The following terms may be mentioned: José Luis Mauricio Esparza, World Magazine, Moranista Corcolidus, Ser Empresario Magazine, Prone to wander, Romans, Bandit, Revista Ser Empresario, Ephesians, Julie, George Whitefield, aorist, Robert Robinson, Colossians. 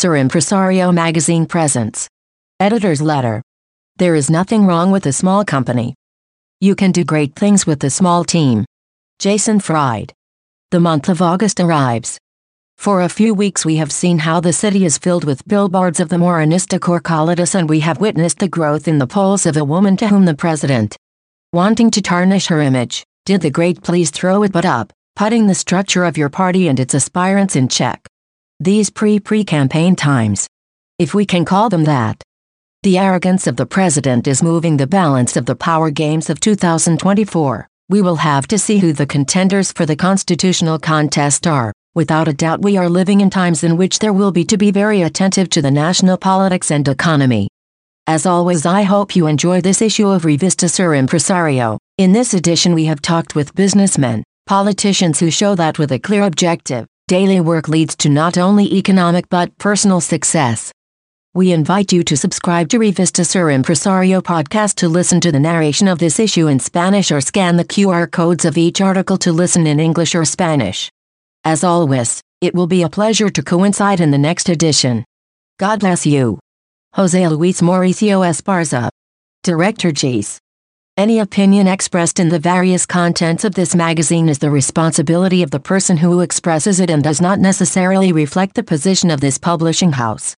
Ser Empresario Magazine presents Editor's Letter. There is nothing wrong with a small company. You can do great things with a small team. Jason Fried. The month of August arrives. For a few weeks we have seen how the city is filled with billboards of the Moranista Corcolidus, and we have witnessed the growth in the polls of a woman to whom the president, wanting to tarnish her image, did the great please throw it but up, putting the structure of your party and its aspirants in check. These pre-campaign times, if we can call them that. The arrogance of the president is moving the balance of the power games of 2024. We will have to see who the contenders for the constitutional contest are. Without a doubt, we are living in times in which there will be to be very attentive to the national politics and economy. As always, I hope you enjoy this issue of Revista Ser Empresario. In this edition we have talked with businessmen, politicians who show that with a clear objective, daily work leads to not only economic but personal success. We invite you to subscribe to Revista Ser Empresario podcast to listen to the narration of this issue in Spanish, or scan the QR codes of each article to listen in English or Spanish. As always, it will be a pleasure to coincide in the next edition. God bless you. José Luis Mauricio Esparza. Director Gs. Any opinion expressed in the various contents of this magazine is the responsibility of the person who expresses it and does not necessarily reflect the position of this publishing house.